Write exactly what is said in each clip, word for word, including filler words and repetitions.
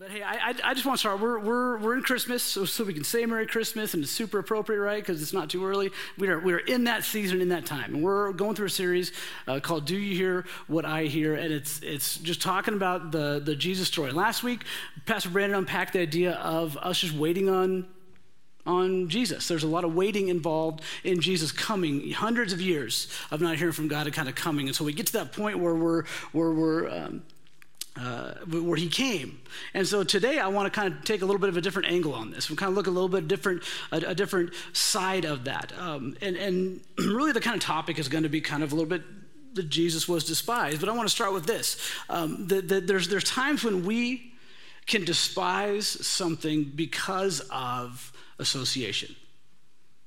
But hey, I, I just want to start. We're we're we're in Christmas, so, so we can say Merry Christmas, and it's super appropriate, right? Because it's not too early. We are we are in that season, in that time, and we're going through a series uh, called "Do You Hear What I Hear?" And it's it's just talking about the the Jesus story. Last week, Pastor Brandon unpacked the idea of us just waiting on. on Jesus. There's a lot of waiting involved in Jesus coming, hundreds of years of not hearing from God and kind of coming. And so we get to that point where we're, where we're, um, uh, where he came. And so today I want to kind of take a little bit of a different angle on this. We kind of look a little bit different, a, a different side of that. Um, and, and really the kind of topic is going to be kind of a little bit that Jesus was despised, but I want to start with this. Um, the, the, there's, there's times when we can despise something because of association,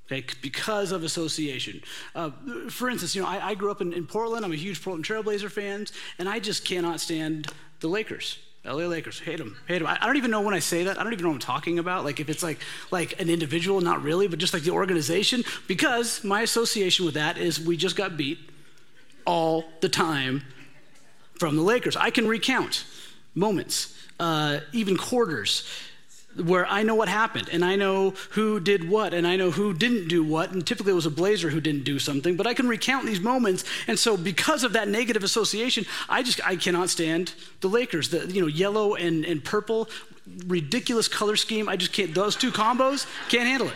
okay, because of association. Uh, for instance, you know, I, I grew up in, in Portland. I'm a huge Portland Trailblazer fan, and I just cannot stand the Lakers, L A Lakers. Hate them, hate them. I, I don't even know when I say that. I don't even know what I'm talking about. Like if it's like like an individual, not really, but just like the organization, because my association with that is we just got beat all the time from the Lakers. I can recount moments, uh, even quarters, where I know what happened, and I know who did what, and I know who didn't do what, and typically it was a Blazer who didn't do something, but I can recount these moments, and so because of that negative association, I just, I cannot stand the Lakers. The, you know, yellow and, and purple, ridiculous color scheme, I just can't, those two combos, can't handle it.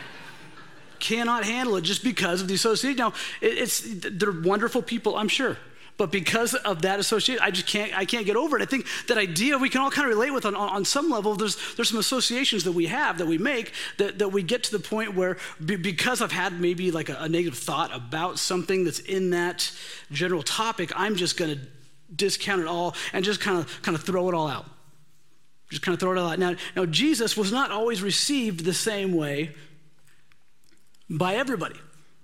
Cannot handle it just because of the association. Now, it, it's, they're wonderful people, I'm sure. But because of that association, I just can't I can't get over it. I think that idea we can all kind of relate with on, on, on some level. There's there's some associations that we have, that we make, that, that we get to the point where be, because I've had maybe like a, a negative thought about something that's in that general topic, I'm just going to discount it all and just kind of kind of throw it all out. Just kind of throw it all out. Now, now Jesus was not always received the same way by everybody.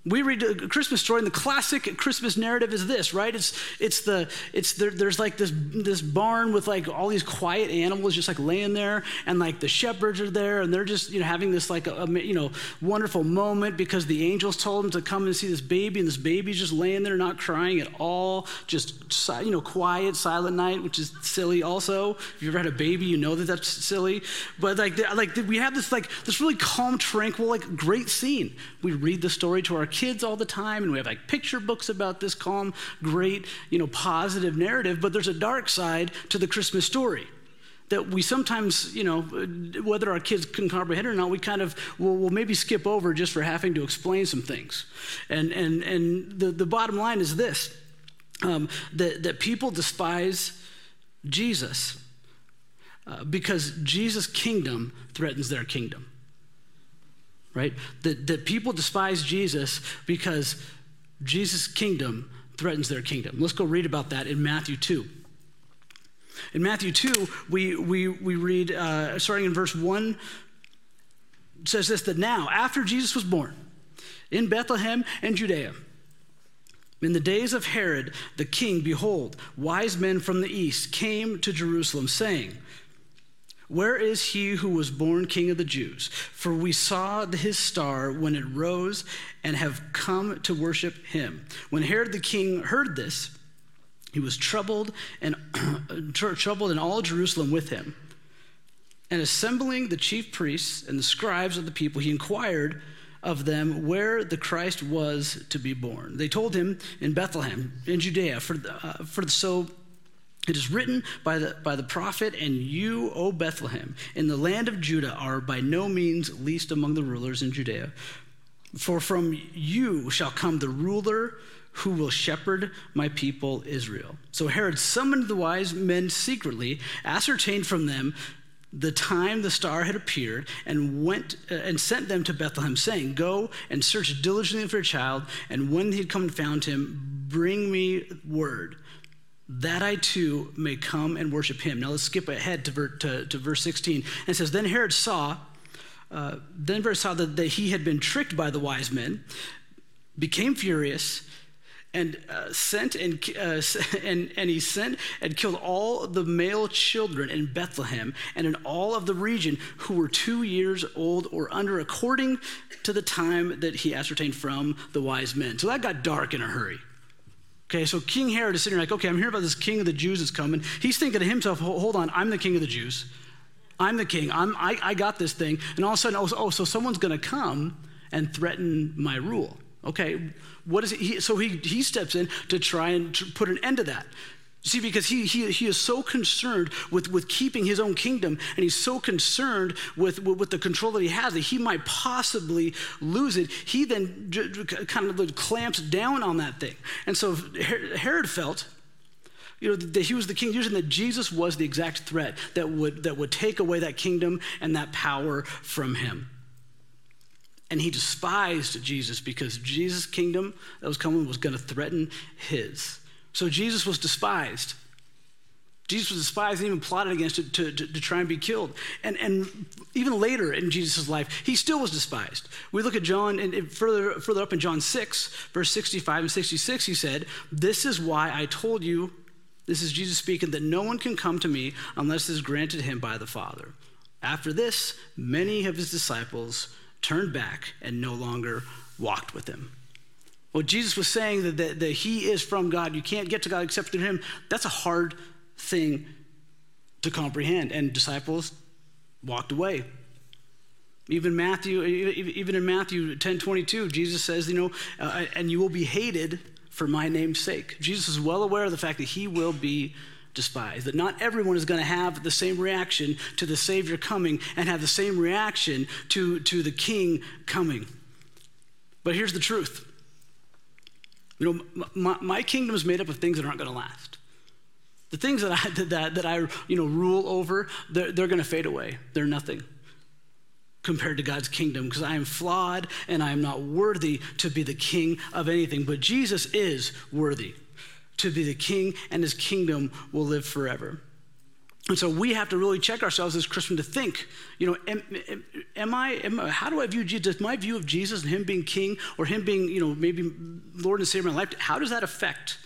We read a Christmas story, and the classic Christmas narrative is this, right? It's it's the it's the, there's like this this barn with like all these quiet animals just like laying there, and like the shepherds are there, and they're just, you know, having this like a, a you know wonderful moment because the angels told them to come and see this baby, and this baby's just laying there, not crying at all, just you know quiet, silent night, which is silly. Also, if you ever had a baby, you know that that's silly. But like the, like the, we have this like this really calm, tranquil, like great scene. We read the story to our kids all the time, and we have like picture books about this calm, great, you know, positive narrative. But there's a dark side to the Christmas story that we sometimes, you know, whether our kids can comprehend it or not, we kind of will we'll maybe skip over just for having to explain some things. And and and the, the bottom line is this: um, that that people despise Jesus uh, because Jesus' kingdom threatens their kingdom. Right? That that people despise Jesus because Jesus' kingdom threatens their kingdom. Let's go read about that in Matthew two. In Matthew two, we we we read, uh, starting in verse one, it says this, that now, after Jesus was born in Bethlehem and Judea, in the days of Herod the king, behold, wise men from the east came to Jerusalem, saying, "Where is he who was born King of the Jews? For we saw his star when it rose and have come to worship him." When Herod the king heard this, he was troubled, and troubled in all Jerusalem with him. And assembling the chief priests and the scribes of the people, he inquired of them where the Christ was to be born. They told him, "In Bethlehem, in Judea, for the, uh, for the so... it is written by the by the prophet, and you, O Bethlehem, in the land of Judah, are by no means least among the rulers in Judea. For from you shall come the ruler who will shepherd my people Israel." So Herod summoned the wise men secretly, ascertained from them the time the star had appeared, and went uh, and sent them to Bethlehem, saying, "Go and search diligently for a child, and when he had come and found him, bring me word, that I too may come and worship him." Now let's skip ahead to, ver- to, to verse sixteen. And it says, Then Herod saw, uh, then Herod saw that, that he had been tricked by the wise men, became furious, and uh, sent and, uh, and and he sent and killed all the male children in Bethlehem and in all of the region who were two years old or under, according to the time that he ascertained from the wise men. So that got dark in a hurry. Okay, so King Herod is sitting there like, okay, I'm hearing about this King of the Jews is coming. He's thinking to himself, hold on, I'm the King of the Jews. I'm the king. I'm, I, I got this thing. And all of a sudden, oh, oh so someone's going to come and threaten my rule. Okay, what is it? He, so he he steps in to try and to put an end to that. See, because he he he is so concerned with, with keeping his own kingdom, and he's so concerned with, with, with the control that he has that he might possibly lose it. He then j- j- kind of clamps down on that thing. And so Herod felt, you know, that he was the king, and that Jesus was the exact threat that would that would take away that kingdom and that power from him. And he despised Jesus because Jesus' kingdom that was coming was going to threaten his. So Jesus was despised. Jesus was despised and even plotted against it to, to, to try and be killed. And and even later in Jesus' life, he still was despised. We look at John, and further, further up in John six, verse sixty-five and sixty-six, he said, "This is why I told you," this is Jesus speaking, "that no one can come to me unless it is granted him by the Father." After this, many of his disciples turned back and no longer walked with him. Well, Jesus was saying that, that, that he is from God. You can't get to God except through him. That's a hard thing to comprehend. And disciples walked away. Even Matthew, even in Matthew ten twenty-two, Jesus says, you know, uh, and you will be hated for my name's sake. Jesus is well aware of the fact that he will be despised, that not everyone is going to have the same reaction to the Savior coming and have the same reaction to, to the King coming. But here's the truth. You know, my, my kingdom is made up of things that aren't going to last. The things that I that that I you know rule over, they're, they're going to fade away. They're nothing compared to God's kingdom, because I am flawed and I am not worthy to be the king of anything. But Jesus is worthy to be the king, and his kingdom will live forever. And so we have to really check ourselves as Christians to think, you know, am, am, am I, am, how do I view Jesus? Does my view of Jesus and him being king, or him being, you know, maybe Lord and Savior of my life, how does that affect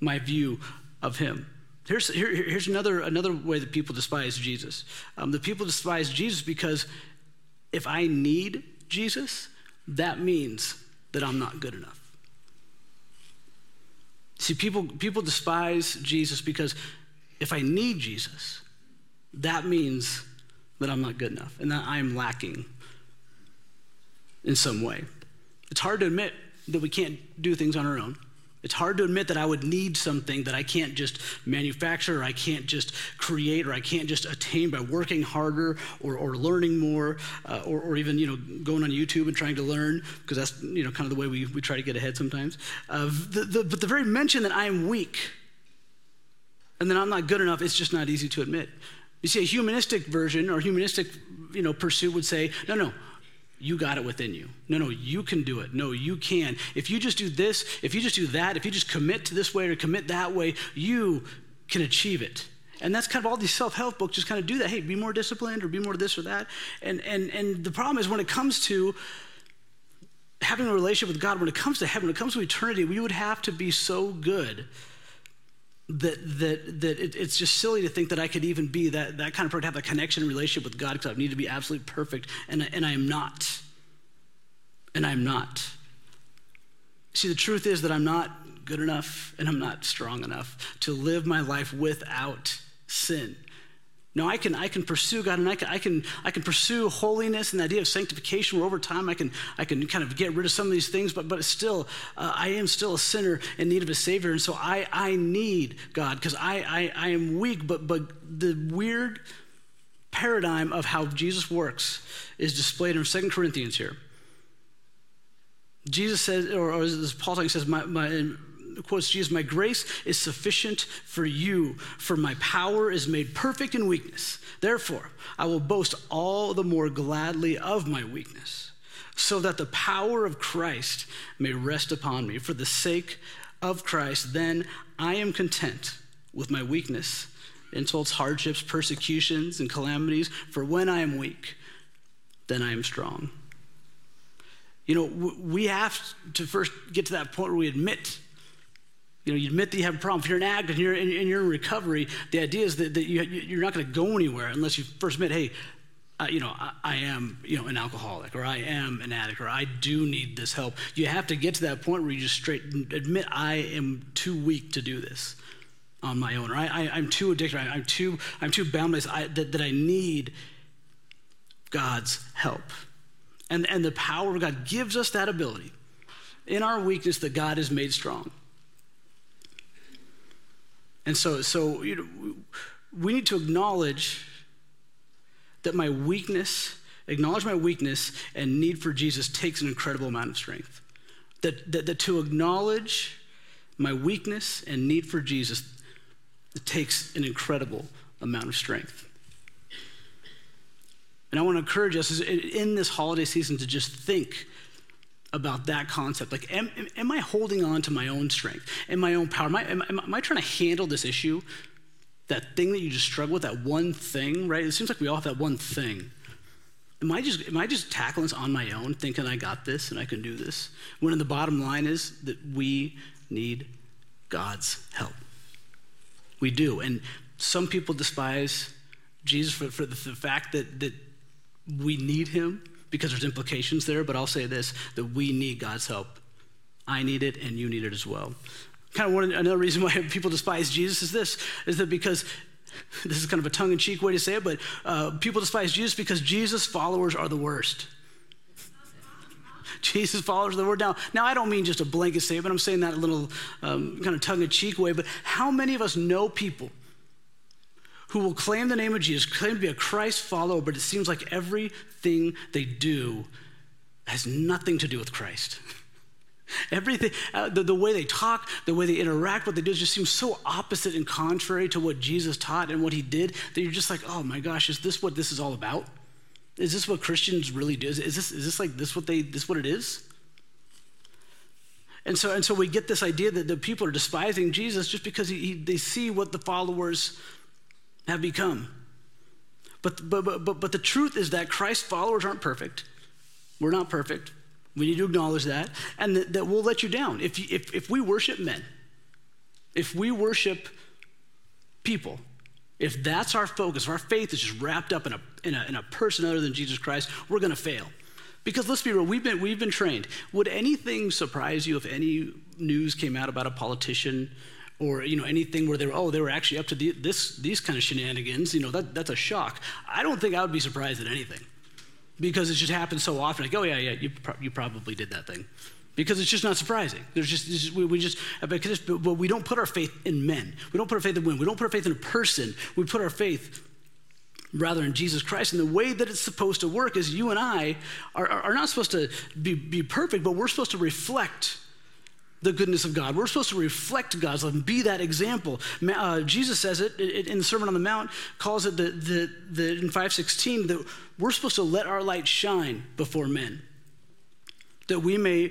my view of him? Here's here, here's another another way that people despise Jesus. Um, the people despise Jesus because if I need Jesus, that means that I'm not good enough. See, people people despise Jesus because if I need Jesus, that means that I'm not good enough and that I'm lacking in some way. It's hard to admit that we can't do things on our own. It's hard to admit that I would need something that I can't just manufacture, or I can't just create, or I can't just attain by working harder or, or learning more, uh, or, or even, you know, going on YouTube and trying to learn, because that's, you know, kind of the way we, we try to get ahead sometimes. Uh, the, the, but the very mention that I am weak and that I'm not good enough, it's just not easy to admit. You see, a humanistic version or humanistic, you know, pursuit would say, no, no, you got it within you. No, no, you can do it. No, you can. If you just do this, if you just do that, if you just commit to this way or commit that way, you can achieve it. And that's kind of all these self-help books just kind of do that. Hey, be more disciplined or be more this or that. And and and the problem is when it comes to having a relationship with God, when it comes to heaven, when it comes to eternity, we would have to be so good that that that it, it's just silly to think that I could even be that, that kind of person, have a connection and relationship with God, because I need to be absolutely perfect, and, and I am not. And I'm not. See, the truth is that I'm not good enough and I'm not strong enough to live my life without sin. No, I can I can pursue God, and I can I can I can pursue holiness and the idea of sanctification, where over time I can I can kind of get rid of some of these things, but but it's still uh, I am still a sinner in need of a Savior, and so I I need God because I, I I am weak. But but the weird paradigm of how Jesus works is displayed in Second Corinthians here. Jesus says, or, or as Paul talking says, my my. quotes Jesus, "My grace is sufficient for you, for my power is made perfect in weakness. Therefore, I will boast all the more gladly of my weakness, so that the power of Christ may rest upon me. For the sake of Christ, then I am content with my weakness, insults, hardships, persecutions, and calamities. For when I am weak, then I am strong." You know, we have to first get to that point where we admit You know, you admit that you have a problem. If you're an addict and you're in, and you're in recovery, the idea is that, that you, you're not going to go anywhere unless you first admit, hey, uh, you know, I, I am, you know, an alcoholic, or I am an addict, or I do need this help. You have to get to that point where you just straight admit, I am too weak to do this. on my own, or I, I, I'm too addicted, I, I'm too I'm too bound by this, I, that, that I need God's help. And, and the power of God gives us that ability in our weakness that God has made strong. And so, so you know, we need to acknowledge that my weakness, acknowledge my weakness and need for Jesus takes an incredible amount of strength. That, that, that to acknowledge my weakness and need for Jesus, it takes an incredible amount of strength. And I want to encourage us in this holiday season to just think about that concept. Like, am, am I holding on to my own strength and my own power? Am I, am, am I trying to handle this issue, that thing that you just struggle with, that one thing, right? It seems like we all have that one thing. Am I just am I just tackling this on my own, thinking I got this and I can do this? When the bottom line is that we need God's help. We do. And some people despise Jesus for, for the, the fact that, that we need him, because there's implications there, but I'll say this, that we need God's help. I need it and you need it as well. Kind of one another reason why people despise Jesus is this, is that because, this is kind of a tongue-in-cheek way to say it, but uh, people despise Jesus because Jesus' followers are the worst. Jesus' followers are the worst. Now, now I don't mean just a blanket statement, I'm saying that in a little um, kind of tongue-in-cheek way, but how many of us know people who will claim the name of Jesus, claim to be a Christ follower, but it seems like everything they do has nothing to do with Christ? Everything, uh, the, the way they talk, the way they interact, what they do just seems so opposite and contrary to what Jesus taught and what he did that you're just like, oh my gosh, is this what this is all about? Is this what Christians really do? Is, is this is this like this what they this what it is? And so and so we get this idea that the people are despising Jesus just because he, he, they see what the followers have become. But, but but but but the truth is that Christ followers aren't perfect. We're not perfect. We need to acknowledge that, and that, that we'll let you down. If, you, if if we worship men, if we worship people, if that's our focus, if our faith is just wrapped up in a in a, in a person other than Jesus Christ, we're going to fail. Because let's be real, we've been we've been trained. Would anything surprise you if any news came out about a politician, or you know anything where they were oh they were actually up to the, this these kind of shenanigans? You know that that's a shock. I don't think I would be surprised at anything. Because it just happens so often, like, oh yeah, yeah, you pro- you probably did that thing, because it's just not surprising. There's just, it's just we, we just, because but we don't put our faith in men, we don't put our faith in women, we don't put our faith in a person. We put our faith rather in Jesus Christ. And the way that it's supposed to work is you and I are are, are not supposed to be, be perfect, but we're supposed to reflect the goodness of God. We're supposed to reflect God's love and be that example. Uh, Jesus says it in the Sermon on the Mount, calls it the, the, the in five sixteen, that we're supposed to let our light shine before men, that we may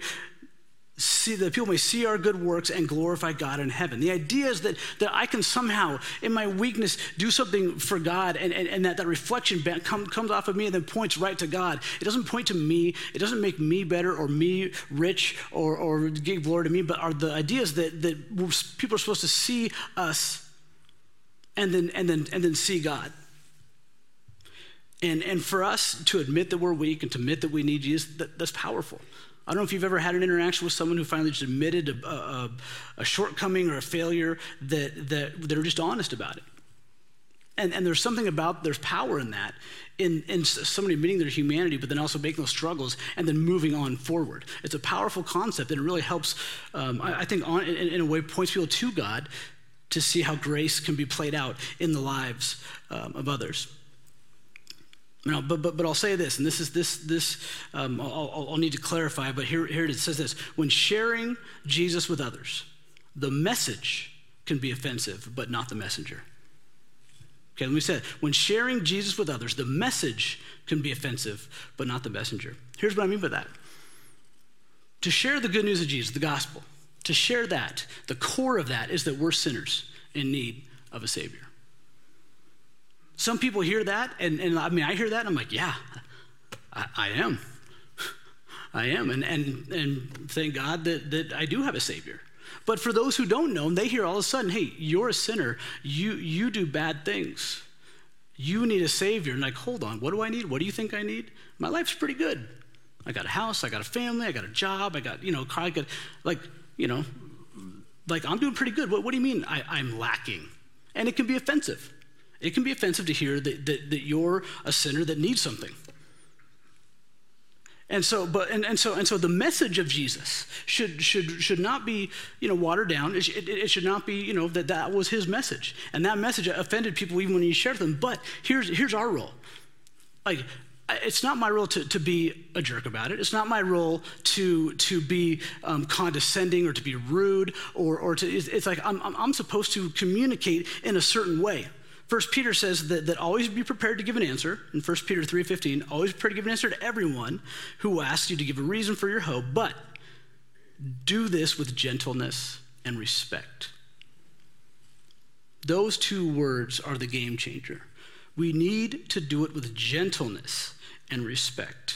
see, that people may see our good works and glorify God in heaven. The idea is that, that I can somehow, in my weakness, do something for God, and, and, and that, that reflection come, comes off of me and then points right to God. It doesn't point to me. It doesn't make me better or me rich or, or give glory to me, but are the idea is that, that people are supposed to see us and then and then, and then see God. And, and for us to admit that we're weak and to admit that we need Jesus, that, that's powerful. I don't know if you've ever had an interaction with someone who finally just admitted a, a, a shortcoming or a failure, that, that they're just honest about it. And, and there's something about, there's power in that, in, in somebody admitting their humanity, but then also making those struggles and then moving on forward. It's a powerful concept, and it really helps, um, I, I think on, in, in a way, points people to God to see how grace can be played out in the lives um, of others. Now, but, but but I'll say this, and this is this this um, I'll, I'll need to clarify. But here here it says this: when sharing Jesus with others, the message can be offensive, but not the messenger. Okay, let me say that: when sharing Jesus with others, the message can be offensive, but not the messenger. Here's what I mean by that: to share the good news of Jesus, the gospel, to share that, the core of that is that we're sinners in need of a savior. Some people hear that, and, and I mean, I hear that, and I'm like, yeah, I, I am. I am, and and and thank God that, that I do have a Savior. But for those who don't know him, they hear all of a sudden, hey, you're a sinner. You you do bad things. You need a Savior. And like, hold on, what do I need? What do you think I need? My life's pretty good. I got a house. I got a family. I got a job. I got, you know, car. I got, like, you know, like, I'm doing pretty good. What, what do you mean I, I'm lacking? And it can be offensive. It can be offensive to hear that, that, that you're a sinner that needs something. And so, but and, and so and so, the message of Jesus should should should not be, you know, watered down. It, it, it should not be, you know, that that was his message, and that message offended people even when he shared them. But here's here's our role. Like, it's not my role to, to be a jerk about it. It's not my role to to be um, condescending or to be rude or or to. It's, it's like I'm I'm supposed to communicate in a certain way. First Peter says that, that always be prepared to give an answer. In First Peter three fifteen, always prepared to give an answer to everyone who asks you to give a reason for your hope, but do this with gentleness and respect. Those two words are the game changer. We need to do it with gentleness and respect.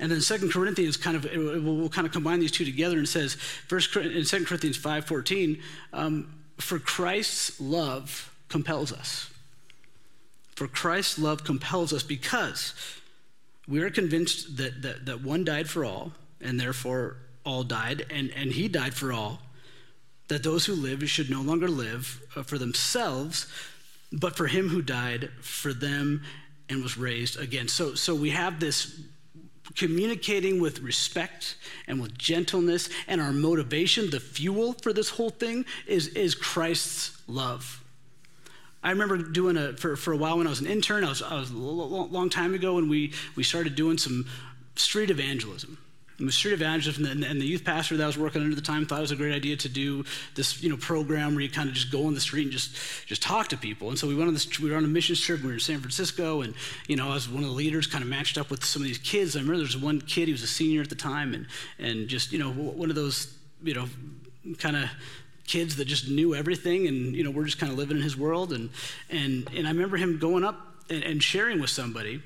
And then Second Corinthians kind of, we'll kind of combine these two together, and says, First in Second Corinthians five fourteen, um, For Christ's love compels us. For Christ's love compels us because we are convinced that, that, that one died for all, and therefore all died, and, and he died for all, that those who live should no longer live for themselves, but for him who died for them and was raised again. So, so we have this communicating with respect and with gentleness, and our motivation, the fuel for this whole thing, is is Christ's love. I remember doing a for, for a while when I was an intern. I was, I was a long, long time ago, and we we started doing some street evangelism. And the street evangelism, and the, and the youth pastor that I was working under at the time thought it was a great idea to do this, you know, program where you kind of just go on the street and just just talk to people. And so we went on this, we were on a missions trip. We were in San Francisco, and you know, I was one of the leaders, kind of matched up with some of these kids. I remember there was one kid, he was a senior at the time, and and just, you know, one of those, you know, kind of kids that just knew everything, and you know, we're just kind of living in his world. And and and I remember him going up and, and sharing with somebody.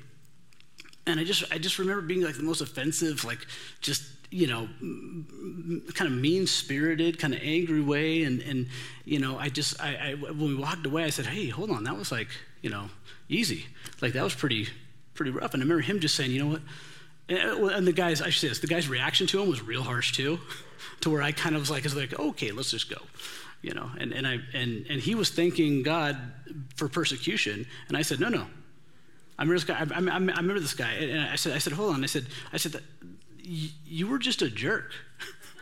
And I just I just remember being like the most offensive, like just, you know, m- kind of mean-spirited, kind of angry way. And, and you know, I just, I, I when we walked away, I said, hey, hold on, that was like, you know, easy. Like that was pretty, pretty rough. And I remember him just saying, you know what? And, and the guy's, I should say this, the guy's reaction to him was real harsh too, to where I kind of was like, I was like, okay, let's just go. You know, and, and, I, and, and he was thanking God for persecution. And I said, no, no. I remember this guy. I, I, I remember this guy, and I said, "I said, hold on." I said, "I said, that you were just a jerk."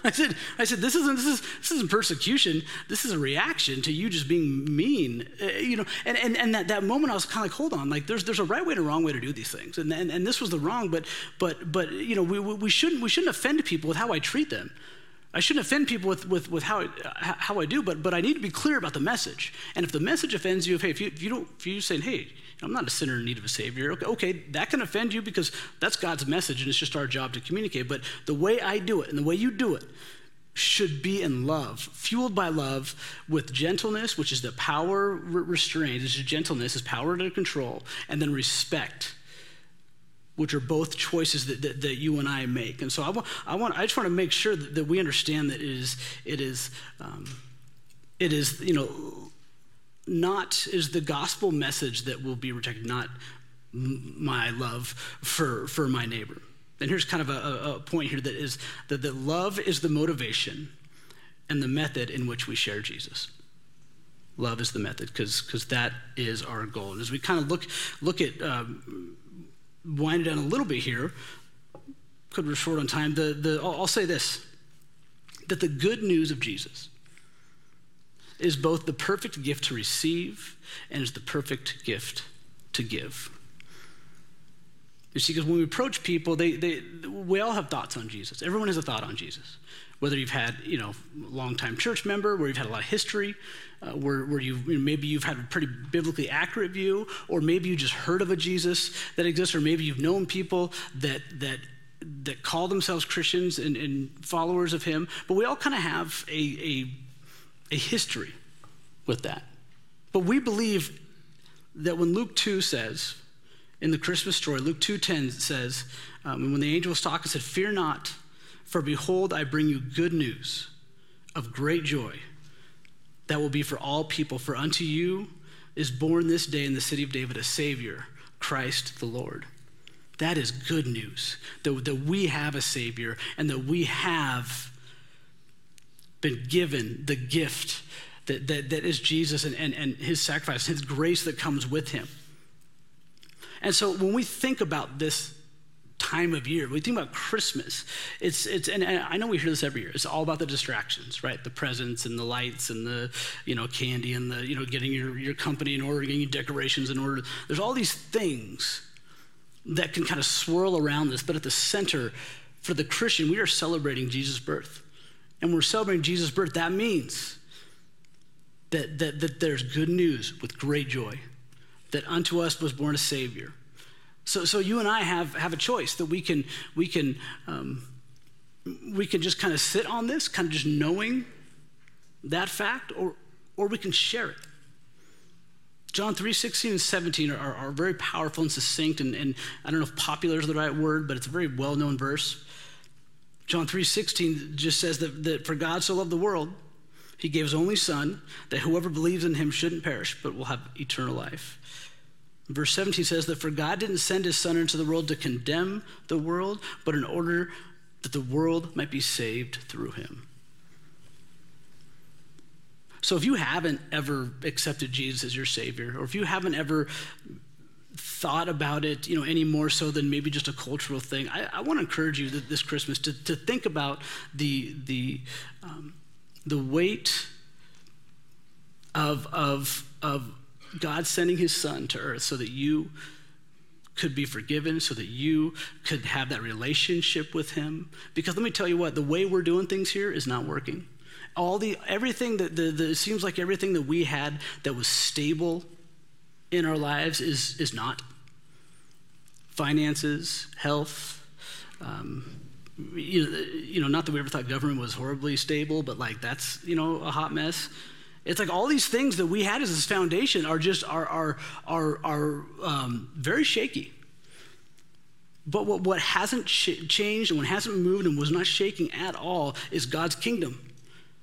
I said, "I said, this isn't this is this isn't persecution. This is a reaction to you just being mean, uh, you know." And and and that, that moment, I was kind of like, "Hold on, like there's there's a right way and a wrong way to do these things." And and, and this was the wrong, but but but you know, we we shouldn't we shouldn't offend people with how I treat them. I shouldn't offend people with, with, with how, how I do, but but I need to be clear about the message. And if the message offends you, if, hey, if you if you don't if you say, hey, I'm not a sinner in need of a savior, okay, okay, that can offend you because that's God's message, and it's just our job to communicate. But the way I do it and the way you do it should be in love, fueled by love, with gentleness, which is the power re- restraint, is gentleness, is power under control, and then respect, which are both choices that, that, that you and I make. And so I want, I want, I just want to make sure that, that we understand that it is, it is, um, it is, you know, not is the gospel message that will be rejected, not my love for for my neighbor. And here's kind of a, a point here that is that the love is the motivation and the method in which we share Jesus. Love is the method, because because that is our goal. And as we kind of look look at um, wind down a little bit here, could we're short on time, the, the, I'll, I'll say this, that the good news of Jesus is both the perfect gift to receive and is the perfect gift to give. You see, because when we approach people, they, they, we all have thoughts on Jesus. Everyone has a thought on Jesus. Whether you've had, you know, long-time church member, where you've had a lot of history, uh, where, where you've, you know, maybe you've had a pretty biblically accurate view, or maybe you just heard of a Jesus that exists, or maybe you've known people that that that call themselves Christians and, and followers of him. But we all kind of have a, a a history with that. But we believe that when Luke two says, in the Christmas story, Luke two ten says, um, when the angel was talking, said, "Fear not, for behold, I bring you good news of great joy that will be for all people. For unto you is born this day in the city of David a Savior, Christ the Lord." That is good news, that, that we have a Savior and that we have been given the gift that that, that is Jesus and, and, and his sacrifice, his grace that comes with him. And so when we think about this time of year, when we think about Christmas, it's it's and, and I know we hear this every year. It's all about the distractions, right? The presents and the lights and the, you know, candy and the, you know, getting your, your company in order, getting your decorations in order. There's all these things that can kind of swirl around this, but at the center for the Christian, we are celebrating Jesus' birth. And we're celebrating Jesus' birth. That means that that that there's good news with great joy, that unto us was born a Savior. So, so you and I have, have a choice that we can we can um, we can just kind of sit on this, kind of just knowing that fact, or or we can share it. John three sixteen and seventeen are, are very powerful and succinct, and, and I don't know if popular is the right word, but it's a very well-known verse. John three sixteen just says that, that for God so loved the world, he gave his only son, that whoever believes in him shouldn't perish, but will have eternal life. Verse seventeen says that for God didn't send his son into the world to condemn the world, but in order that the world might be saved through him. So if you haven't ever accepted Jesus as your Savior, or if you haven't ever thought about it, you know, any more so than maybe just a cultural thing, I, I want to encourage you that this Christmas to, to think about the the um, the weight of of of God sending his son to earth so that you could be forgiven, so that you could have that relationship with him. Because let me tell you what, the way we're doing things here is not working. All the everything that the, the it seems like everything that we had that was stable in our lives is is not. Finances, health, um, you, you know, not that we ever thought government was horribly stable, but like that's, you know, a hot mess. It's like all these things that we had as this foundation are just are are are are um, very shaky. But what what hasn't sh- changed and what hasn't moved and was not shaking at all is God's kingdom.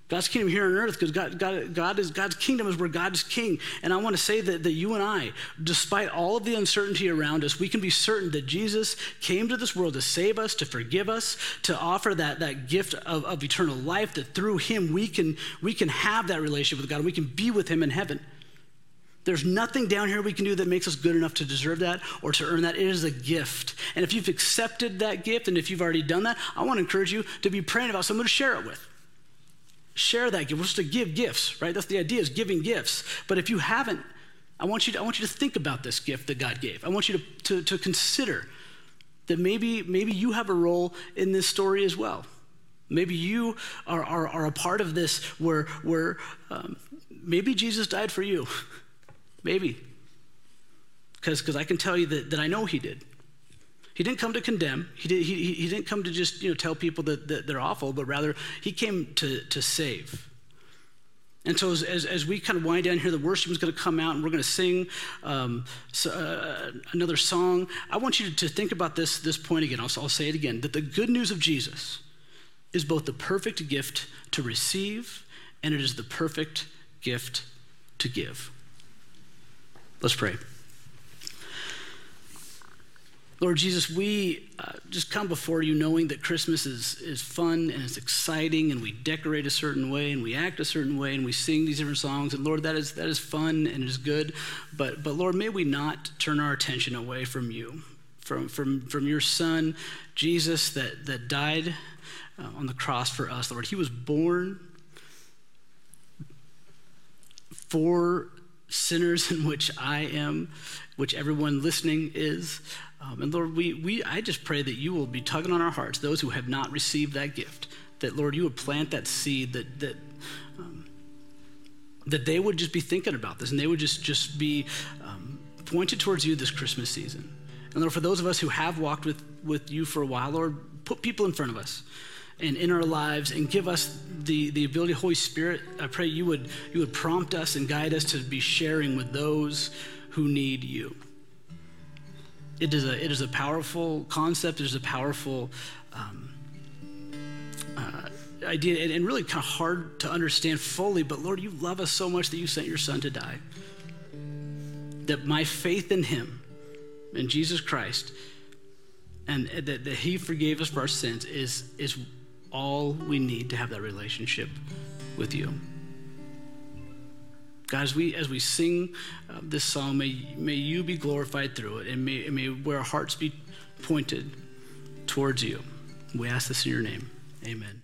God's kingdom here on earth, because God, God, God is, God's kingdom is where God is king. And I want to say that, that you and I, despite all of the uncertainty around us, we can be certain that Jesus came to this world to save us, to forgive us, to offer that, that gift of, of eternal life, that through him we can, we can have that relationship with God and we can be with him in heaven. There's nothing down here we can do that makes us good enough to deserve that or to earn that. It is a gift. And if you've accepted that gift and if you've already done that, I want to encourage you to be praying about someone to share it with. Share that gift. We're supposed to give gifts, right? That's the idea, is giving gifts. But if you haven't, I want you to, I want you to think about this gift that God gave. I want you to, to, to consider that maybe maybe you have a role in this story as well. Maybe you are are, are a part of this where, where um, maybe Jesus died for you. Maybe. Because because I can tell you that, that I know he did. He didn't come to condemn. He, did, he, he didn't come to just, you know, tell people that, that they're awful, but rather he came to, to save. And so as, as, as we kind of wind down here, the worship is going to come out and we're going to sing um, so, uh, another song. I want you to, to think about this, this point again. I'll, I'll say it again, that the good news of Jesus is both the perfect gift to receive and it is the perfect gift to give. Let's pray. Lord Jesus, we uh, just come before you knowing that Christmas is is fun and it's exciting, and we decorate a certain way and we act a certain way and we sing these different songs. And Lord, that is that is fun and it is good. But but Lord, may we not turn our attention away from you, from from, from your son, Jesus, that, that died uh, on the cross for us, Lord. He was born for sinners, in which I am, which everyone listening is. Um, and Lord, we we I just pray that you will be tugging on our hearts, those who have not received that gift, that Lord, you would plant that seed, that that um, that they would just be thinking about this and they would just just be um, pointed towards you this Christmas season. And Lord, for those of us who have walked with, with you for a while, Lord, put people in front of us and in our lives, and give us the, the ability, Holy Spirit, I pray you would you would prompt us and guide us to be sharing with those who need you. It is a it is a powerful concept. It is a powerful um, uh, idea, and, and really kind of hard to understand fully. But Lord, you love us so much that you sent your Son to die. That my faith in Him, in Jesus Christ, and that, that He forgave us for our sins, is is all we need to have that relationship with you. God, as we, as we sing uh, this psalm, may, may you be glorified through it, and may, may our hearts be pointed towards you. We ask this in your name. Amen.